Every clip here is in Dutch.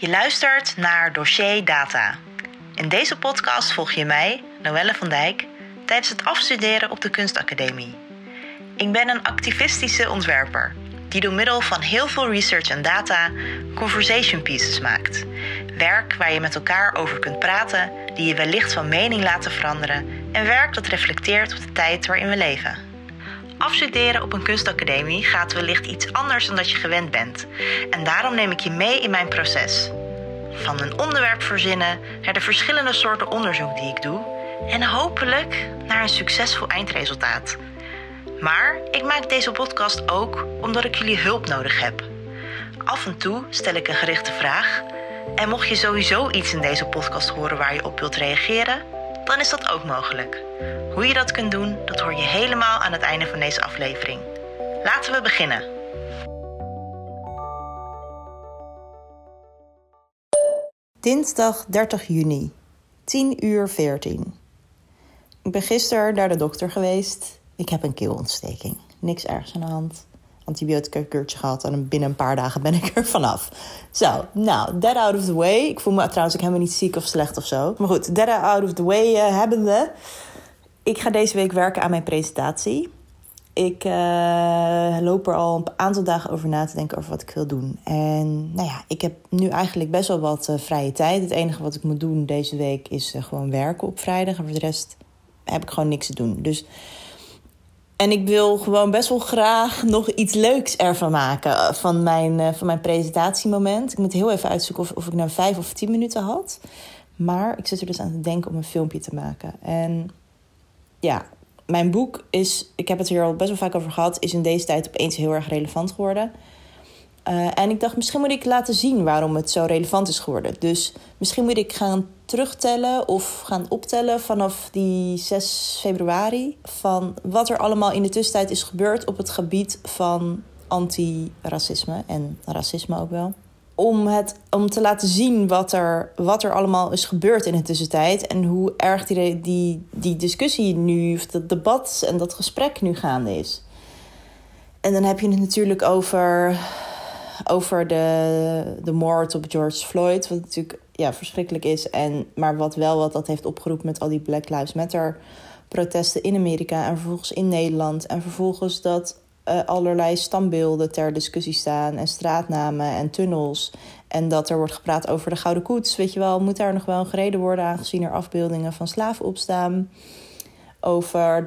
Je luistert naar Dossier Data. In deze podcast volg je mij, Noelle van Dijk, tijdens het afstuderen op de Kunstacademie. Ik ben een activistische ontwerper die door middel van heel veel research en data conversation pieces maakt. Werk waar je met elkaar over kunt praten, die je wellicht van mening laten veranderen en werk dat reflecteert op de tijd waarin we leven. Afstuderen op een kunstacademie gaat wellicht iets anders dan dat je gewend bent. En daarom neem ik je mee in mijn proces. Van een onderwerp verzinnen naar de verschillende soorten onderzoek die ik doe. En hopelijk naar een succesvol eindresultaat. Maar ik maak deze podcast ook omdat ik jullie hulp nodig heb. Af en toe stel ik een gerichte vraag. En mocht je sowieso iets in deze podcast horen waar je op wilt reageren, dan is dat ook mogelijk. Hoe je dat kunt doen, dat hoor je helemaal aan het einde van deze aflevering. Laten we beginnen. Dinsdag 30 juni, 10:14. Ik ben gisteren naar de dokter geweest. Ik heb een keelontsteking. Niks ergs aan de hand. Antibiotica-kuurtje gehad en binnen een paar dagen ben ik er vanaf. Zo, nou, that out of the way. Ik voel me trouwens ook helemaal niet ziek of slecht of zo. Maar goed, that out of the way hebbende. Ik ga deze week werken aan mijn presentatie. Ik loop er al een aantal dagen over na te denken over wat ik wil doen. En nou ja, ik heb nu eigenlijk best wel wat vrije tijd. Het enige wat ik moet doen deze week is gewoon werken op vrijdag. En voor de rest heb ik gewoon niks te doen. Dus... En ik wil gewoon best wel graag nog iets leuks ervan maken van mijn presentatiemoment. Ik moet heel even uitzoeken of ik nou 5 of 10 minuten had. Maar ik zit er dus aan te denken om een filmpje te maken. En ja, mijn boek is, ik heb het hier al best wel vaak over gehad, is in deze tijd opeens heel erg relevant geworden. En ik dacht, misschien moet ik laten zien waarom het zo relevant is geworden. Dus misschien moet ik gaan terugtellen of gaan optellen vanaf die 6 februari... van wat er allemaal in de tussentijd is gebeurd op het gebied van antiracisme en racisme ook wel. Om te laten zien wat er allemaal is gebeurd in de tussentijd... en hoe erg die discussie nu, of dat debat en dat gesprek nu gaande is. En dan heb je het natuurlijk over de moord op George Floyd, wat natuurlijk ja, verschrikkelijk is. Maar wat dat heeft opgeroepen met al die Black Lives Matter protesten in Amerika en vervolgens in Nederland. En vervolgens dat allerlei standbeelden ter discussie staan en straatnamen en tunnels. En dat er wordt gepraat over de Gouden Koets. Weet je wel, moet daar nog wel gereden worden aangezien er afbeeldingen van slaven op staan. Over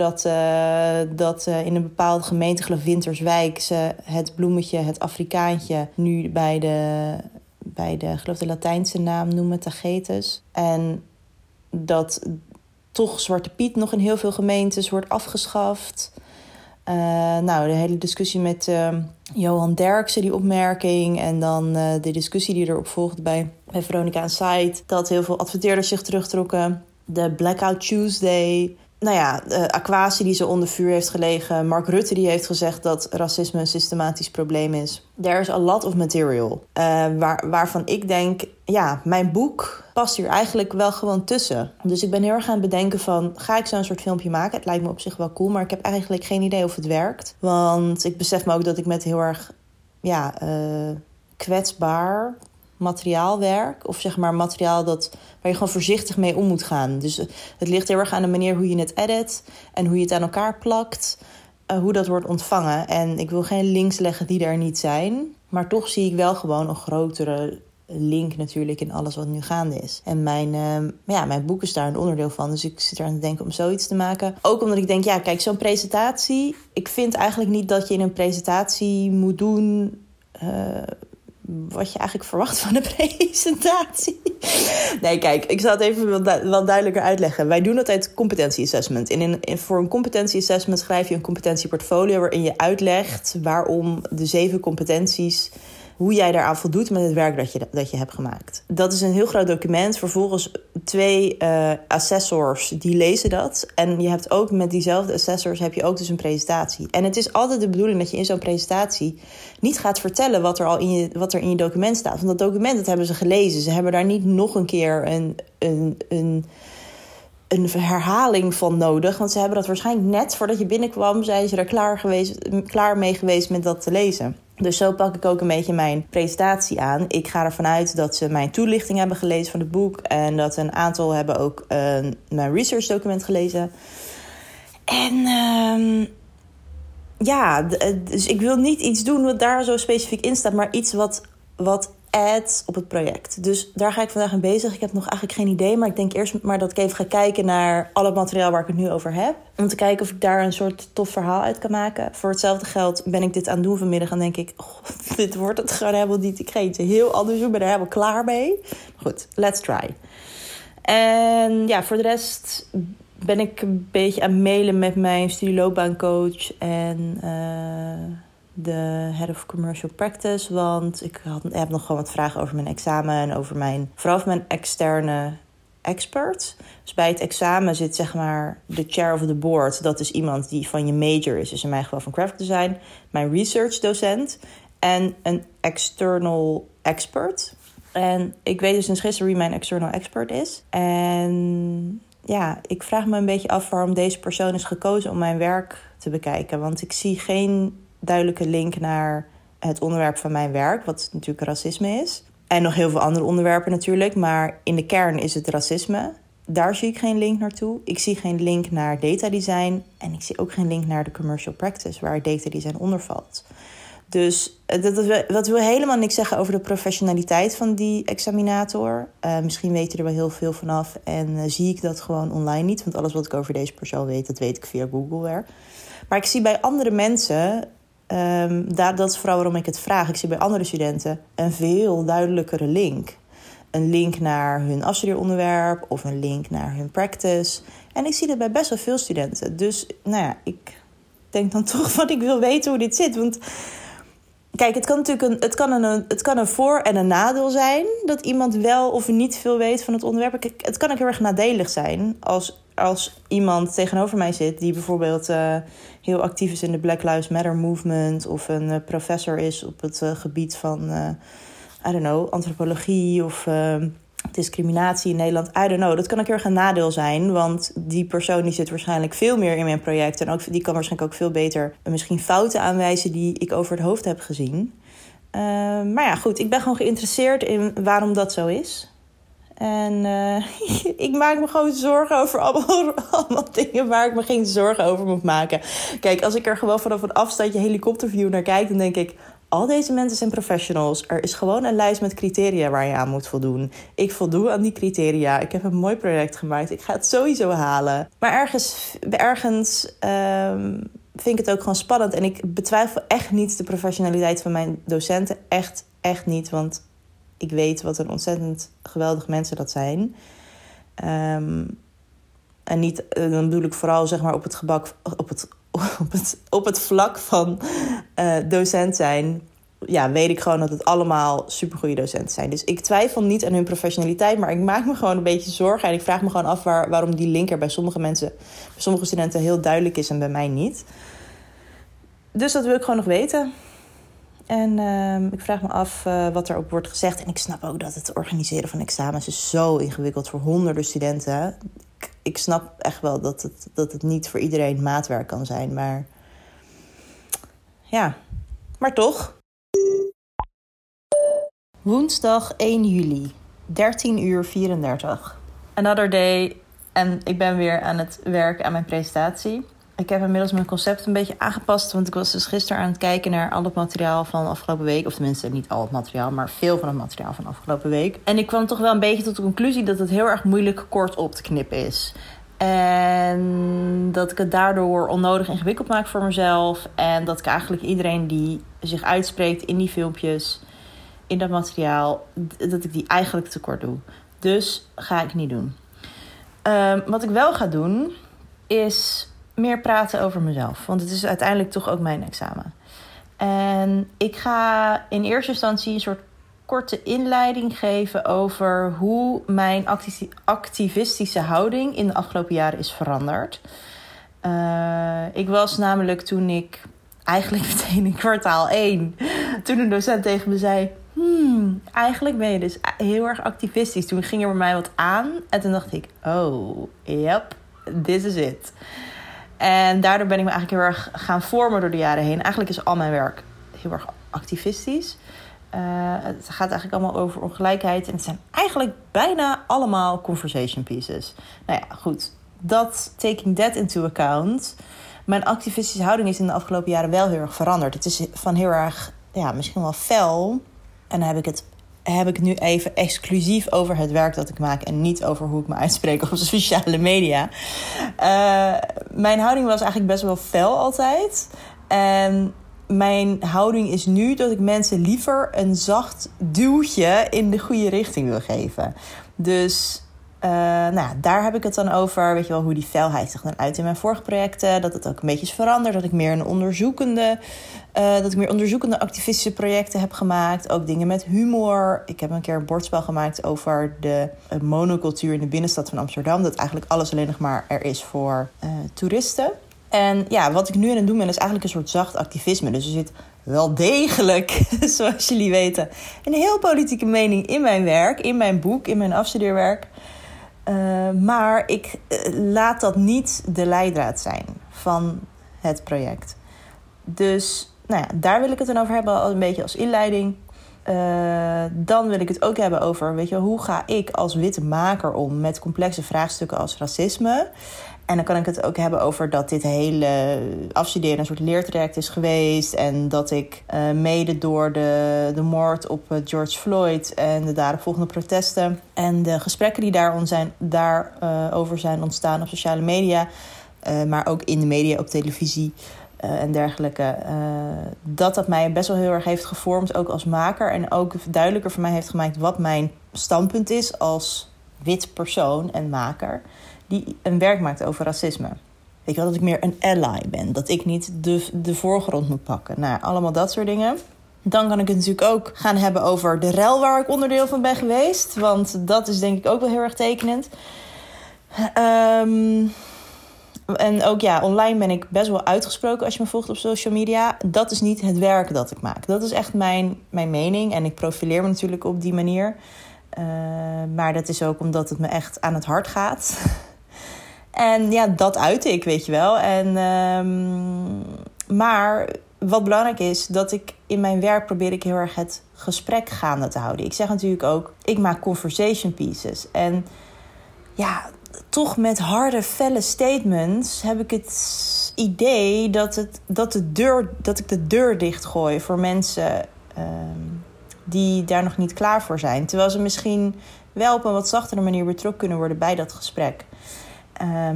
dat in een bepaalde gemeente, geloof Winterswijk, ze het bloemetje, het Afrikaantje, nu bij de geloof de Latijnse naam noemen, Tagetes. En dat toch Zwarte Piet nog in heel veel gemeentes wordt afgeschaft. Nou, de hele discussie met Johan Derksen, die opmerking. En dan de discussie die erop volgde bij Veronica en Said. Dat heel veel adverteerders zich terugtrokken. De Blackout Tuesday... Nou ja, Akwasi die zo onder vuur heeft gelegen. Mark Rutte die heeft gezegd dat racisme een systematisch probleem is. There is a lot of material. Waarvan ik denk, ja, mijn boek past hier eigenlijk wel gewoon tussen. Dus ik ben heel erg aan het bedenken van, ga ik zo'n soort filmpje maken? Het lijkt me op zich wel cool, maar ik heb eigenlijk geen idee of het werkt. Want ik besef me ook dat ik met heel erg kwetsbaar materiaalwerk, of zeg maar materiaal waar je gewoon voorzichtig mee om moet gaan. Dus het ligt heel erg aan de manier hoe je het edit en hoe je het aan elkaar plakt, hoe dat wordt ontvangen. En ik wil geen links leggen die er niet zijn, maar toch zie ik wel gewoon een grotere link natuurlijk in alles wat nu gaande is. En mijn boek is daar een onderdeel van, dus ik zit er aan te denken om zoiets te maken. Ook omdat ik denk, ja kijk, zo'n presentatie, ik vind eigenlijk niet dat je in een presentatie moet doen... wat je eigenlijk verwacht van een presentatie. Nee, kijk, ik zal het even wat duidelijker uitleggen. Wij doen altijd competentie-assessment. Voor een competentie-assessment schrijf je een competentieportfolio... waarin je uitlegt waarom de 7 competenties... hoe jij daaraan voldoet met het werk dat je hebt gemaakt. Dat is een heel groot document. Vervolgens 2 assessors, die lezen dat. En je hebt ook met diezelfde assessors heb je ook dus een presentatie. En het is altijd de bedoeling dat je in zo'n presentatie... niet gaat vertellen wat er in je document staat. Want dat document, dat hebben ze gelezen. Ze hebben daar niet nog een keer een herhaling van nodig. Want ze hebben dat waarschijnlijk net voordat je binnenkwam... zijn ze er klaar mee geweest met dat te lezen. Dus zo pak ik ook een beetje mijn presentatie aan. Ik ga ervan uit dat ze mijn toelichting hebben gelezen van het boek. En dat een aantal hebben ook mijn researchdocument gelezen. En dus ik wil niet iets doen wat daar zo specifiek in staat. Maar iets wat adds op het project. Dus daar ga ik vandaag mee bezig. Ik heb nog eigenlijk geen idee. Maar ik denk eerst maar dat ik even ga kijken naar al het materiaal waar ik het nu over heb. Om te kijken of ik daar een soort tof verhaal uit kan maken. Voor hetzelfde geld ben ik dit aan het doen vanmiddag. En denk ik, oh, dit wordt het gewoon helemaal niet. Ik ga iets heel anders doen. Ik ben er helemaal klaar mee. Goed, let's try. En ja, voor de rest ben ik een beetje aan het mailen met mijn studieloopbaancoach. En de head of commercial practice. Want ik heb nog gewoon wat vragen over mijn examen. En over vooral mijn externe expert. Dus bij het examen zit zeg maar de chair of the board. Dat is iemand die van je major is. Dus in mijn geval van graphic design. Mijn research docent. En een external expert. En ik weet dus sinds gisteren wie mijn external expert is. En ja, ik vraag me een beetje af waarom deze persoon is gekozen om mijn werk te bekijken. Want ik zie geen duidelijke link naar het onderwerp van mijn werk, wat natuurlijk racisme is. En nog heel veel andere onderwerpen natuurlijk, maar in de kern is het racisme. Daar zie ik geen link naartoe. Ik zie geen link naar data design en ik zie ook geen link naar de commercial practice, waar data design onder valt. Dus dat wil helemaal niks zeggen over de professionaliteit van die examinator. Misschien weet je er wel heel veel vanaf en zie ik dat gewoon online niet. Want alles wat ik over deze persoon weet, dat weet ik via Google weer. Maar ik zie bij andere mensen, dat is vooral waarom ik het vraag. Ik zie bij andere studenten een veel duidelijkere link. Een link naar hun afstudeeronderwerp of een link naar hun practice. En ik zie dat bij best wel veel studenten. Dus nou ja, ik denk dan toch van ik wil weten hoe dit zit. Want kijk, het kan natuurlijk het kan een voor- en een nadeel zijn dat iemand wel of niet veel weet van het onderwerp. Kijk, het kan ook heel erg nadelig zijn als iemand tegenover mij zit die bijvoorbeeld heel actief is in de Black Lives Matter movement of een professor is op het gebied van, antropologie of discriminatie in Nederland. Dat kan ook heel erg een nadeel zijn, want die persoon die zit waarschijnlijk veel meer in mijn project en ook, die kan waarschijnlijk ook veel beter misschien fouten aanwijzen die ik over het hoofd heb gezien. Maar ja, goed, ik ben gewoon geïnteresseerd in waarom dat zo is. En ik maak me gewoon zorgen over allemaal dingen waar ik me geen zorgen over moet maken. Kijk, als ik er gewoon vanaf een afstandje helikopterview naar kijk, dan denk ik, al deze mensen zijn professionals. Er is gewoon een lijst met criteria waar je aan moet voldoen. Ik voldoe aan die criteria. Ik heb een mooi project gemaakt. Ik ga het sowieso halen. Maar ergens vind ik het ook gewoon spannend. En ik betwijfel echt niet de professionaliteit van mijn docenten. Echt, echt niet. Want ik weet wat een ontzettend geweldige mensen dat zijn. En niet, dan bedoel ik vooral zeg maar op het vlak van docent zijn. Ja, weet ik gewoon dat het allemaal supergoeie docenten zijn. Dus ik twijfel niet aan hun professionaliteit, maar ik maak me gewoon een beetje zorgen. En ik vraag me gewoon af waarom die link er bij sommige mensen, bij sommige studenten heel duidelijk is en bij mij niet. Dus dat wil ik gewoon nog weten. En ik vraag me af wat erop wordt gezegd. En ik snap ook dat het organiseren van examens is zo ingewikkeld voor honderden studenten. Ik snap echt wel dat het niet voor iedereen maatwerk kan zijn. Maar ja, maar toch. Woensdag 1 juli, 13:34. Another day. En ik ben weer aan het werk aan mijn presentatie. Ik heb inmiddels mijn concept een beetje aangepast. Want ik was dus gisteren aan het kijken naar al het materiaal van afgelopen week. Of tenminste, niet al het materiaal, maar veel van het materiaal van afgelopen week. En ik kwam toch wel een beetje tot de conclusie dat het heel erg moeilijk kort op te knippen is. En dat ik het daardoor onnodig ingewikkeld maak voor mezelf. En dat ik eigenlijk iedereen die zich uitspreekt in die filmpjes, in dat materiaal, dat ik die eigenlijk tekort doe. Dus ga ik niet doen. Wat ik wel ga doen, is meer praten over mezelf. Want het is uiteindelijk toch ook mijn examen. En ik ga in eerste instantie een soort korte inleiding geven over hoe mijn activistische houding in de afgelopen jaren is veranderd. Ik was namelijk toen ik eigenlijk meteen in kwartaal 1... toen een docent tegen me zei, eigenlijk ben je dus heel erg activistisch. Toen ging er bij mij wat aan en toen dacht ik, oh, yep, this is it. En daardoor ben ik me eigenlijk heel erg gaan vormen door de jaren heen. Eigenlijk is al mijn werk heel erg activistisch. Het gaat eigenlijk allemaal over ongelijkheid. En het zijn eigenlijk bijna allemaal conversation pieces. Nou ja, goed. Dat, taking that into account. Mijn activistische houding is in de afgelopen jaren wel heel erg veranderd. Het is van heel erg, ja, misschien wel fel. En dan heb ik nu even exclusief over het werk dat ik maak en niet over hoe ik me uitspreek op sociale media. Mijn houding was eigenlijk best wel fel altijd. En mijn houding is nu dat ik mensen liever een zacht duwtje in de goede richting wil geven. Dus daar heb ik het dan over. Weet je wel, hoe die felheid zich dan uit in mijn vorige projecten. Dat het ook een beetje is veranderd. Dat ik meer onderzoekende activistische projecten heb gemaakt. Ook dingen met humor. Ik heb een keer een bordspel gemaakt over de monocultuur in de binnenstad van Amsterdam. Dat eigenlijk alles alleen nog maar er is voor toeristen. En ja, wat ik nu aan het doen ben is eigenlijk een soort zacht activisme. Dus er zit wel degelijk, zoals jullie weten, een heel politieke mening in mijn werk. In mijn boek, in mijn afstudeerwerk. Maar ik laat dat niet de leidraad zijn van het project. Dus nou ja, daar wil ik het dan over hebben, een beetje als inleiding. Dan wil ik het ook hebben over, weet je, hoe ga ik als witte maker om met complexe vraagstukken als racisme? En dan kan ik het ook hebben over dat dit hele afstuderen een soort leertraject is geweest. En dat ik mede door de moord op George Floyd en de daaropvolgende protesten en de gesprekken die daarover zijn ontstaan op sociale media, maar ook in de media, op televisie en dergelijke, dat mij best wel heel erg heeft gevormd, ook als maker. En ook duidelijker voor mij heeft gemaakt wat mijn standpunt is als wit persoon en maker die een werk maakt over racisme. Weet je wel, dat ik meer een ally ben. Dat ik niet de voorgrond moet pakken. Nou, allemaal dat soort dingen. Dan kan ik het natuurlijk ook gaan hebben over de rel waar ik onderdeel van ben geweest. Want dat is denk ik ook wel heel erg tekenend. En ook ja, online ben ik best wel uitgesproken als je me volgt op social media. Dat is niet het werk dat ik maak. Dat is echt mijn mening. En ik profileer me natuurlijk op die manier. Maar dat is ook omdat het me echt aan het hart gaat. En ja, dat uitte ik, weet je wel. En, maar wat belangrijk is, dat ik in mijn werk probeer ik heel erg het gesprek gaande te houden. Ik zeg natuurlijk ook, ik maak conversation pieces. En ja, toch met harde, felle statements heb ik het idee dat ik de deur dichtgooi voor mensen die daar nog niet klaar voor zijn. Terwijl ze misschien wel op een wat zachtere manier betrokken kunnen worden bij dat gesprek.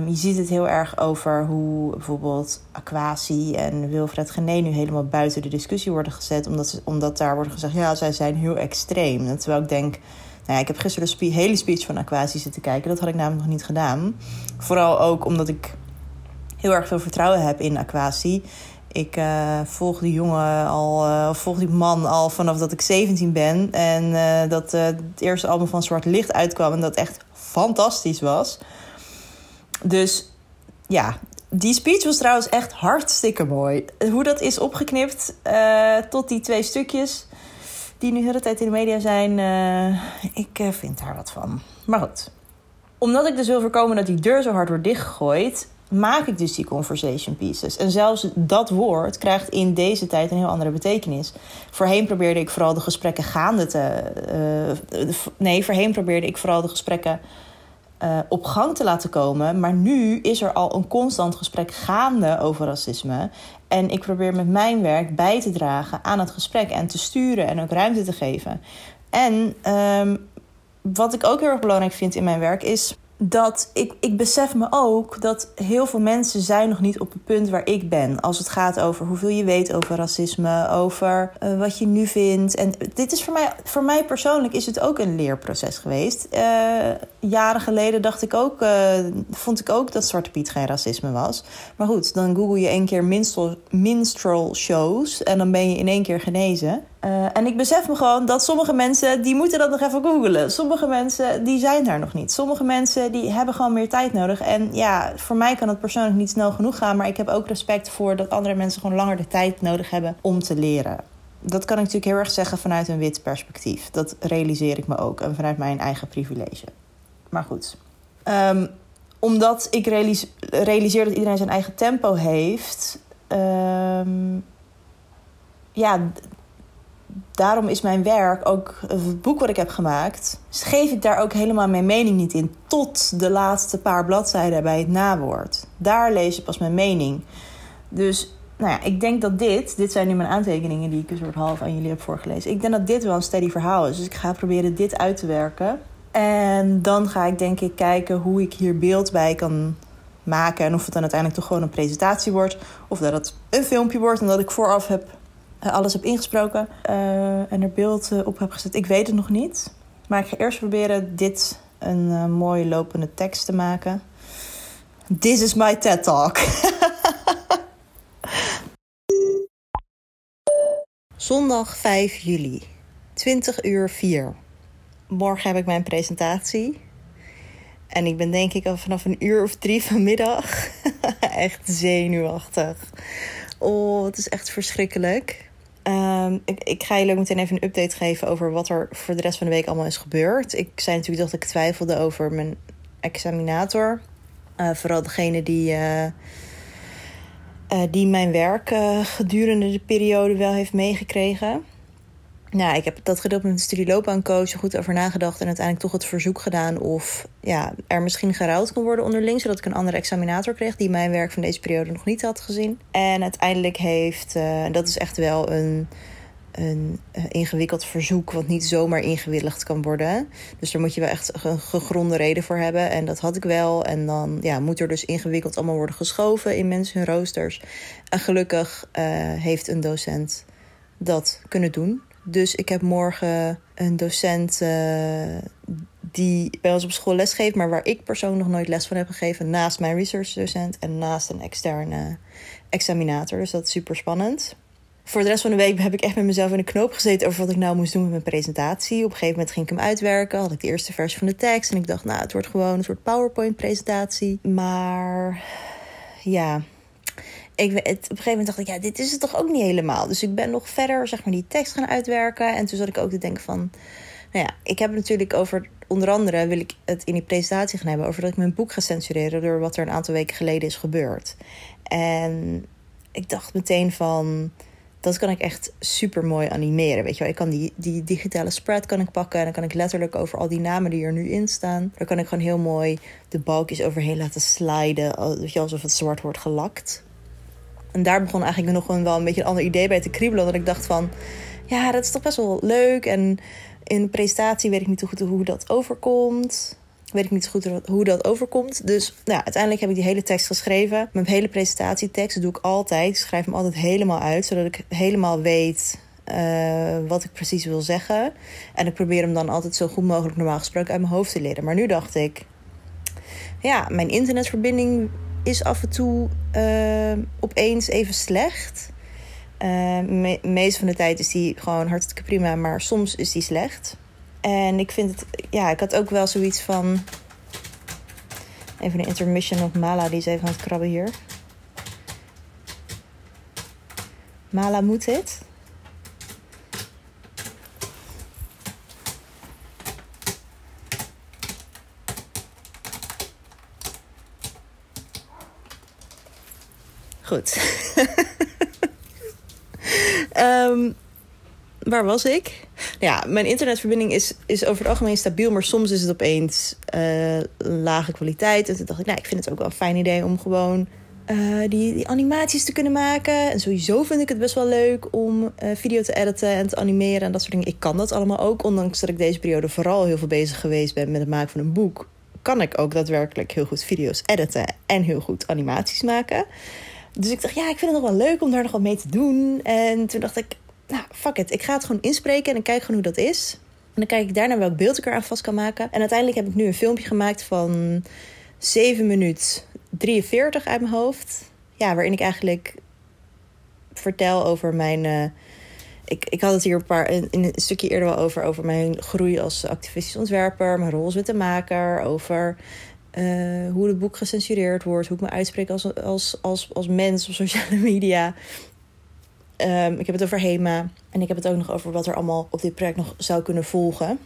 Je ziet het heel erg over hoe bijvoorbeeld Akwasi en Wilfred Genee nu helemaal buiten de discussie worden gezet. Omdat daar wordt gezegd, ja, zij zijn heel extreem. En terwijl ik denk, nou ja, ik heb gisteren de hele speech van Akwasi zitten kijken. Dat had ik namelijk nog niet gedaan. Vooral ook omdat ik heel erg veel vertrouwen heb in Akwasi. Ik volg die man al vanaf dat ik 17 ben. En dat het eerste album van Zwart Licht uitkwam. En dat echt fantastisch was. Dus ja, die speech was trouwens echt hartstikke mooi. Hoe dat is opgeknipt tot die 2 stukjes die nu de hele tijd in de media zijn. Ik vind daar wat van. Maar goed. Omdat ik dus wil voorkomen dat die deur zo hard wordt dichtgegooid, maak ik dus die conversation pieces. En zelfs dat woord krijgt in deze tijd een heel andere betekenis. Voorheen probeerde ik vooral de gesprekken op gang te laten komen. Maar nu is er al een constant gesprek gaande over racisme. En ik probeer met mijn werk bij te dragen aan het gesprek en te sturen en ook ruimte te geven. En wat ik ook heel erg belangrijk vind in mijn werk is dat ik besef me ook dat heel veel mensen zijn nog niet op het punt waar ik ben. Als het gaat over hoeveel je weet over racisme, over wat je nu vindt. En dit is voor mij persoonlijk is het ook een leerproces geweest. Jaren geleden vond ik ook dat Zwarte Piet geen racisme was. Maar goed, dan google je 1 keer minstrel shows en dan ben je in 1 keer genezen. En ik besef me gewoon dat sommige mensen, die moeten dat nog even googlen. Sommige mensen, die zijn daar nog niet. Sommige mensen, die hebben gewoon meer tijd nodig. En ja, voor mij kan het persoonlijk niet snel genoeg gaan. Maar ik heb ook respect voor dat andere mensen gewoon langer de tijd nodig hebben om te leren. Dat kan ik natuurlijk heel erg zeggen vanuit een wit perspectief. Dat realiseer ik me ook. En vanuit mijn eigen privilege. Maar goed. Omdat ik realiseer dat iedereen zijn eigen tempo heeft. Ja, daarom is mijn werk, ook het boek wat ik heb gemaakt, geef ik daar ook helemaal mijn mening niet in. Tot de laatste paar bladzijden bij het nawoord. Daar lees je pas mijn mening. Dus nou ja, ik denk dat dit zijn nu mijn aantekeningen die ik een soort half aan jullie heb voorgelezen. Ik denk dat dit wel een steady verhaal is. Dus ik ga proberen dit uit te werken. En dan ga ik denk ik kijken hoe ik hier beeld bij kan maken. En of het dan uiteindelijk toch gewoon een presentatie wordt. Of dat het een filmpje wordt en dat ik vooraf heb alles heb ingesproken. En er beeld op heb gezet. Ik weet het nog niet. Maar ik ga eerst proberen dit een mooie lopende tekst te maken. This is my TED Talk. Zondag 5 juli, 20:04. Morgen heb ik mijn presentatie. En ik ben denk ik al vanaf 1:00 of 3:00 vanmiddag echt zenuwachtig. Oh, het is echt verschrikkelijk. Ik ga jullie ook meteen even een update geven over wat er voor de rest van de week allemaal is gebeurd. Ik zei natuurlijk dat ik twijfelde over mijn examinator. Vooral degene die mijn werk gedurende de periode wel heeft meegekregen. Nou, ik heb dat gedeeld met de studieloopbaancoach goed over nagedacht en uiteindelijk toch het verzoek gedaan of ja, er misschien geruild kon worden onderling, zodat ik een andere examinator kreeg die mijn werk van deze periode nog niet had gezien. En uiteindelijk heeft, dat is echt wel een ingewikkeld verzoek wat niet zomaar ingewilligd kan worden. Dus daar moet je wel echt een gegronde reden voor hebben. En dat had ik wel. En dan ja, moet er dus ingewikkeld allemaal worden geschoven in mensen hun roosters. En gelukkig heeft een docent dat kunnen doen. Dus ik heb morgen een docent die bij ons op school les geeft, maar waar ik persoonlijk nog nooit les van heb gegeven, naast mijn researchdocent en naast een externe examinator. Dus dat is super spannend. Voor de rest van de week heb ik echt met mezelf in de knoop gezeten over wat ik nou moest doen met mijn presentatie. Op een gegeven moment ging ik hem uitwerken, had ik de eerste versie van de tekst en ik dacht, nou, het wordt gewoon een soort PowerPoint-presentatie. Maar ja, op een gegeven moment dacht ik, ja, dit is het toch ook niet helemaal. Dus ik ben nog verder, zeg maar, die tekst gaan uitwerken. En toen zat ik ook te denken van, nou ja, ik heb natuurlijk over, onder andere wil ik het in die presentatie gaan hebben over dat ik mijn boek ga censureren door wat er een aantal weken geleden is gebeurd. En ik dacht meteen van, dat kan ik echt super mooi animeren, weet je wel. Ik kan die digitale spread kan ik pakken en dan kan ik letterlijk over al die namen die er nu in staan, daar kan ik gewoon heel mooi de balkjes overheen laten sliden, weet je, alsof het zwart wordt gelakt. En daar begon eigenlijk nog wel een beetje een ander idee bij te kriebelen. Dat ik dacht van, ja, dat is toch best wel leuk. En in de presentatie weet ik niet goed hoe dat overkomt. Dus nou, uiteindelijk heb ik die hele tekst geschreven. Mijn hele presentatietekst doe ik altijd. Ik schrijf hem altijd helemaal uit. Zodat ik helemaal weet wat ik precies wil zeggen. En ik probeer hem dan altijd zo goed mogelijk normaal gesproken uit mijn hoofd te leren. Maar nu dacht ik, ja, mijn internetverbinding is af en toe opeens even slecht. Meest van de tijd is die gewoon hartstikke prima, maar soms is die slecht. En ik vind het, ja, ik had ook wel zoiets van, even een intermission op Mala, die is even aan het krabben hier. Mala, moet dit? Goed. Waar was ik? Ja, mijn internetverbinding is over het algemeen stabiel, maar soms is het opeens lage kwaliteit. En toen dacht ik, nou, ik vind het ook wel een fijn idee om gewoon die animaties te kunnen maken. En sowieso vind ik het best wel leuk om video te editen en te animeren en dat soort dingen. Ik kan dat allemaal ook, ondanks dat ik deze periode vooral heel veel bezig geweest ben met het maken van een boek. Kan ik ook daadwerkelijk heel goed video's editen en heel goed animaties maken. Dus ik dacht, ja, ik vind het nog wel leuk om daar nog wat mee te doen. En toen dacht ik, nou, fuck it. Ik ga het gewoon inspreken en ik kijk gewoon hoe dat is. En dan kijk ik daarna welk beeld ik eraan vast kan maken. En uiteindelijk heb ik nu een filmpje gemaakt van 7:43 uit mijn hoofd. Ja, waarin ik eigenlijk vertel over mijn... Ik had het hier een stukje eerder wel over mijn groei als activistisch ontwerper, mijn rol als wittemaker, over hoe het boek gecensureerd wordt, hoe ik me uitspreek als mens op sociale media. Ik heb het over HEMA en ik heb het ook nog over wat er allemaal op dit project nog zou kunnen volgen.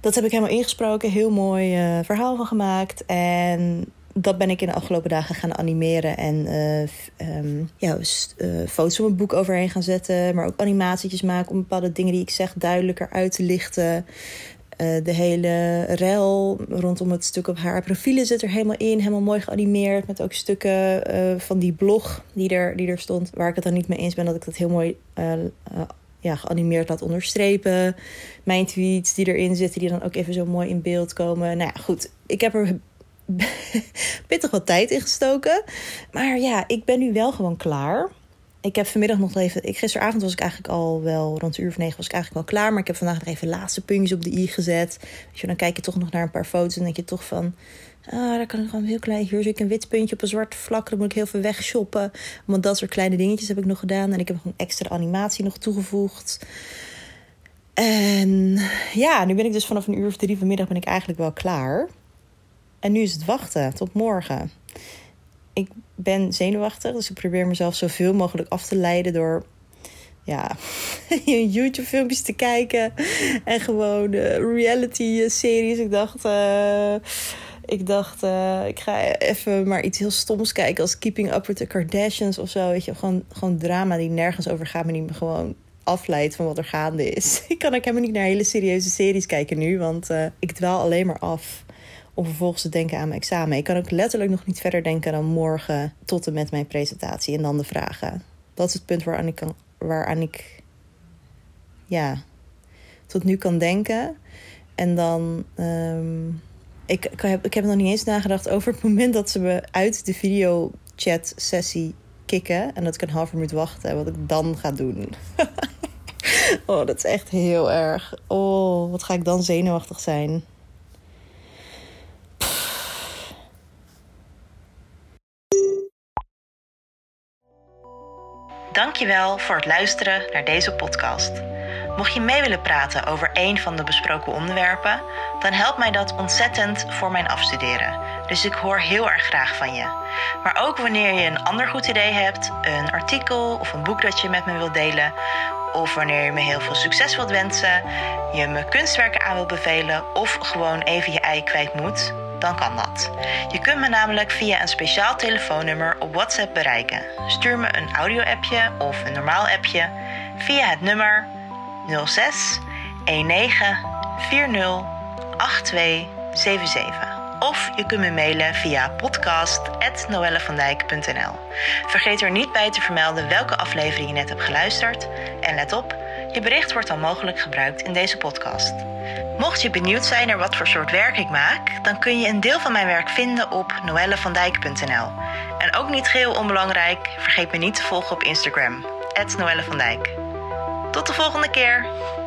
Dat heb ik helemaal ingesproken, heel mooi verhaal van gemaakt. En dat ben ik in de afgelopen dagen gaan animeren. En foto's van mijn boek overheen gaan zetten. Maar ook animatietjes maken om bepaalde dingen die ik zeg duidelijker uit te lichten. De hele rel rondom het stuk op haar profielen zit er helemaal in. Helemaal mooi geanimeerd. Met ook stukken van die blog die er stond. Waar ik het dan niet mee eens ben dat ik dat heel mooi geanimeerd laat onderstrepen. Mijn tweets die erin zitten die dan ook even zo mooi in beeld komen. Nou ja, goed. Ik heb er pittig wat tijd in gestoken. Maar ja, ik ben nu wel gewoon klaar. Ik heb vanmiddag nog even... Gisteravond was ik eigenlijk al wel... Rond een uur of 9 was ik eigenlijk al klaar. Maar ik heb vandaag nog even laatste puntjes op de i gezet. Weet je, dan kijk je toch nog naar een paar foto's. En denk je toch van... daar kan ik gewoon heel klein... Hier zit ik een wit puntje op een zwart vlak. Dan moet ik heel veel wegshoppen. Want dat soort kleine dingetjes heb ik nog gedaan. En ik heb nog een extra animatie nog toegevoegd. En ja, nu ben ik dus vanaf een uur of 3 vanmiddag... ben ik eigenlijk wel klaar. En nu is het wachten tot morgen. Ik ben zenuwachtig, dus ik probeer mezelf zoveel mogelijk af te leiden door YouTube-filmpjes te kijken en gewoon reality-series. Ik dacht, ik ga even maar iets heel stoms kijken als Keeping Up with the Kardashians of zo. Weet je, gewoon drama die nergens over gaat, maar die me gewoon afleidt van wat er gaande is. Ik kan ook helemaal niet naar hele serieuze series kijken nu, want ik dwaal alleen maar af. Om vervolgens te denken aan mijn examen. Ik kan ook letterlijk nog niet verder denken dan morgen tot en met mijn presentatie. En dan de vragen. Dat is het punt waaraan ik tot nu kan denken. En dan... Ik heb nog niet eens nagedacht over het moment dat ze me uit de videochat sessie kicken. En dat ik een half minuut wachten. Wat ik dan ga doen. Oh, dat is echt heel erg. Oh, wat ga ik dan zenuwachtig zijn. Dankjewel voor het luisteren naar deze podcast. Mocht je mee willen praten over één van de besproken onderwerpen, dan helpt mij dat ontzettend voor mijn afstuderen. Dus ik hoor heel erg graag van je. Maar ook wanneer je een ander goed idee hebt, een artikel of een boek dat je met me wilt delen, of wanneer je me heel veel succes wilt wensen, je me kunstwerken aan wilt bevelen of gewoon even je ei kwijt moet, dan kan dat. Je kunt me namelijk via een speciaal telefoonnummer op WhatsApp bereiken. Stuur me een audio-appje of een normaal appje via het nummer 06 19 40 8277. Of je kunt me mailen via podcast@noellevandijk.nl. Vergeet er niet bij te vermelden welke aflevering je net hebt geluisterd. En let op, je bericht wordt dan mogelijk gebruikt in deze podcast. Mocht je benieuwd zijn naar wat voor soort werk ik maak, dan kun je een deel van mijn werk vinden op noellevandijk.nl. En ook niet geheel onbelangrijk, vergeet me niet te volgen op Instagram, @noellevandijk. Tot de volgende keer!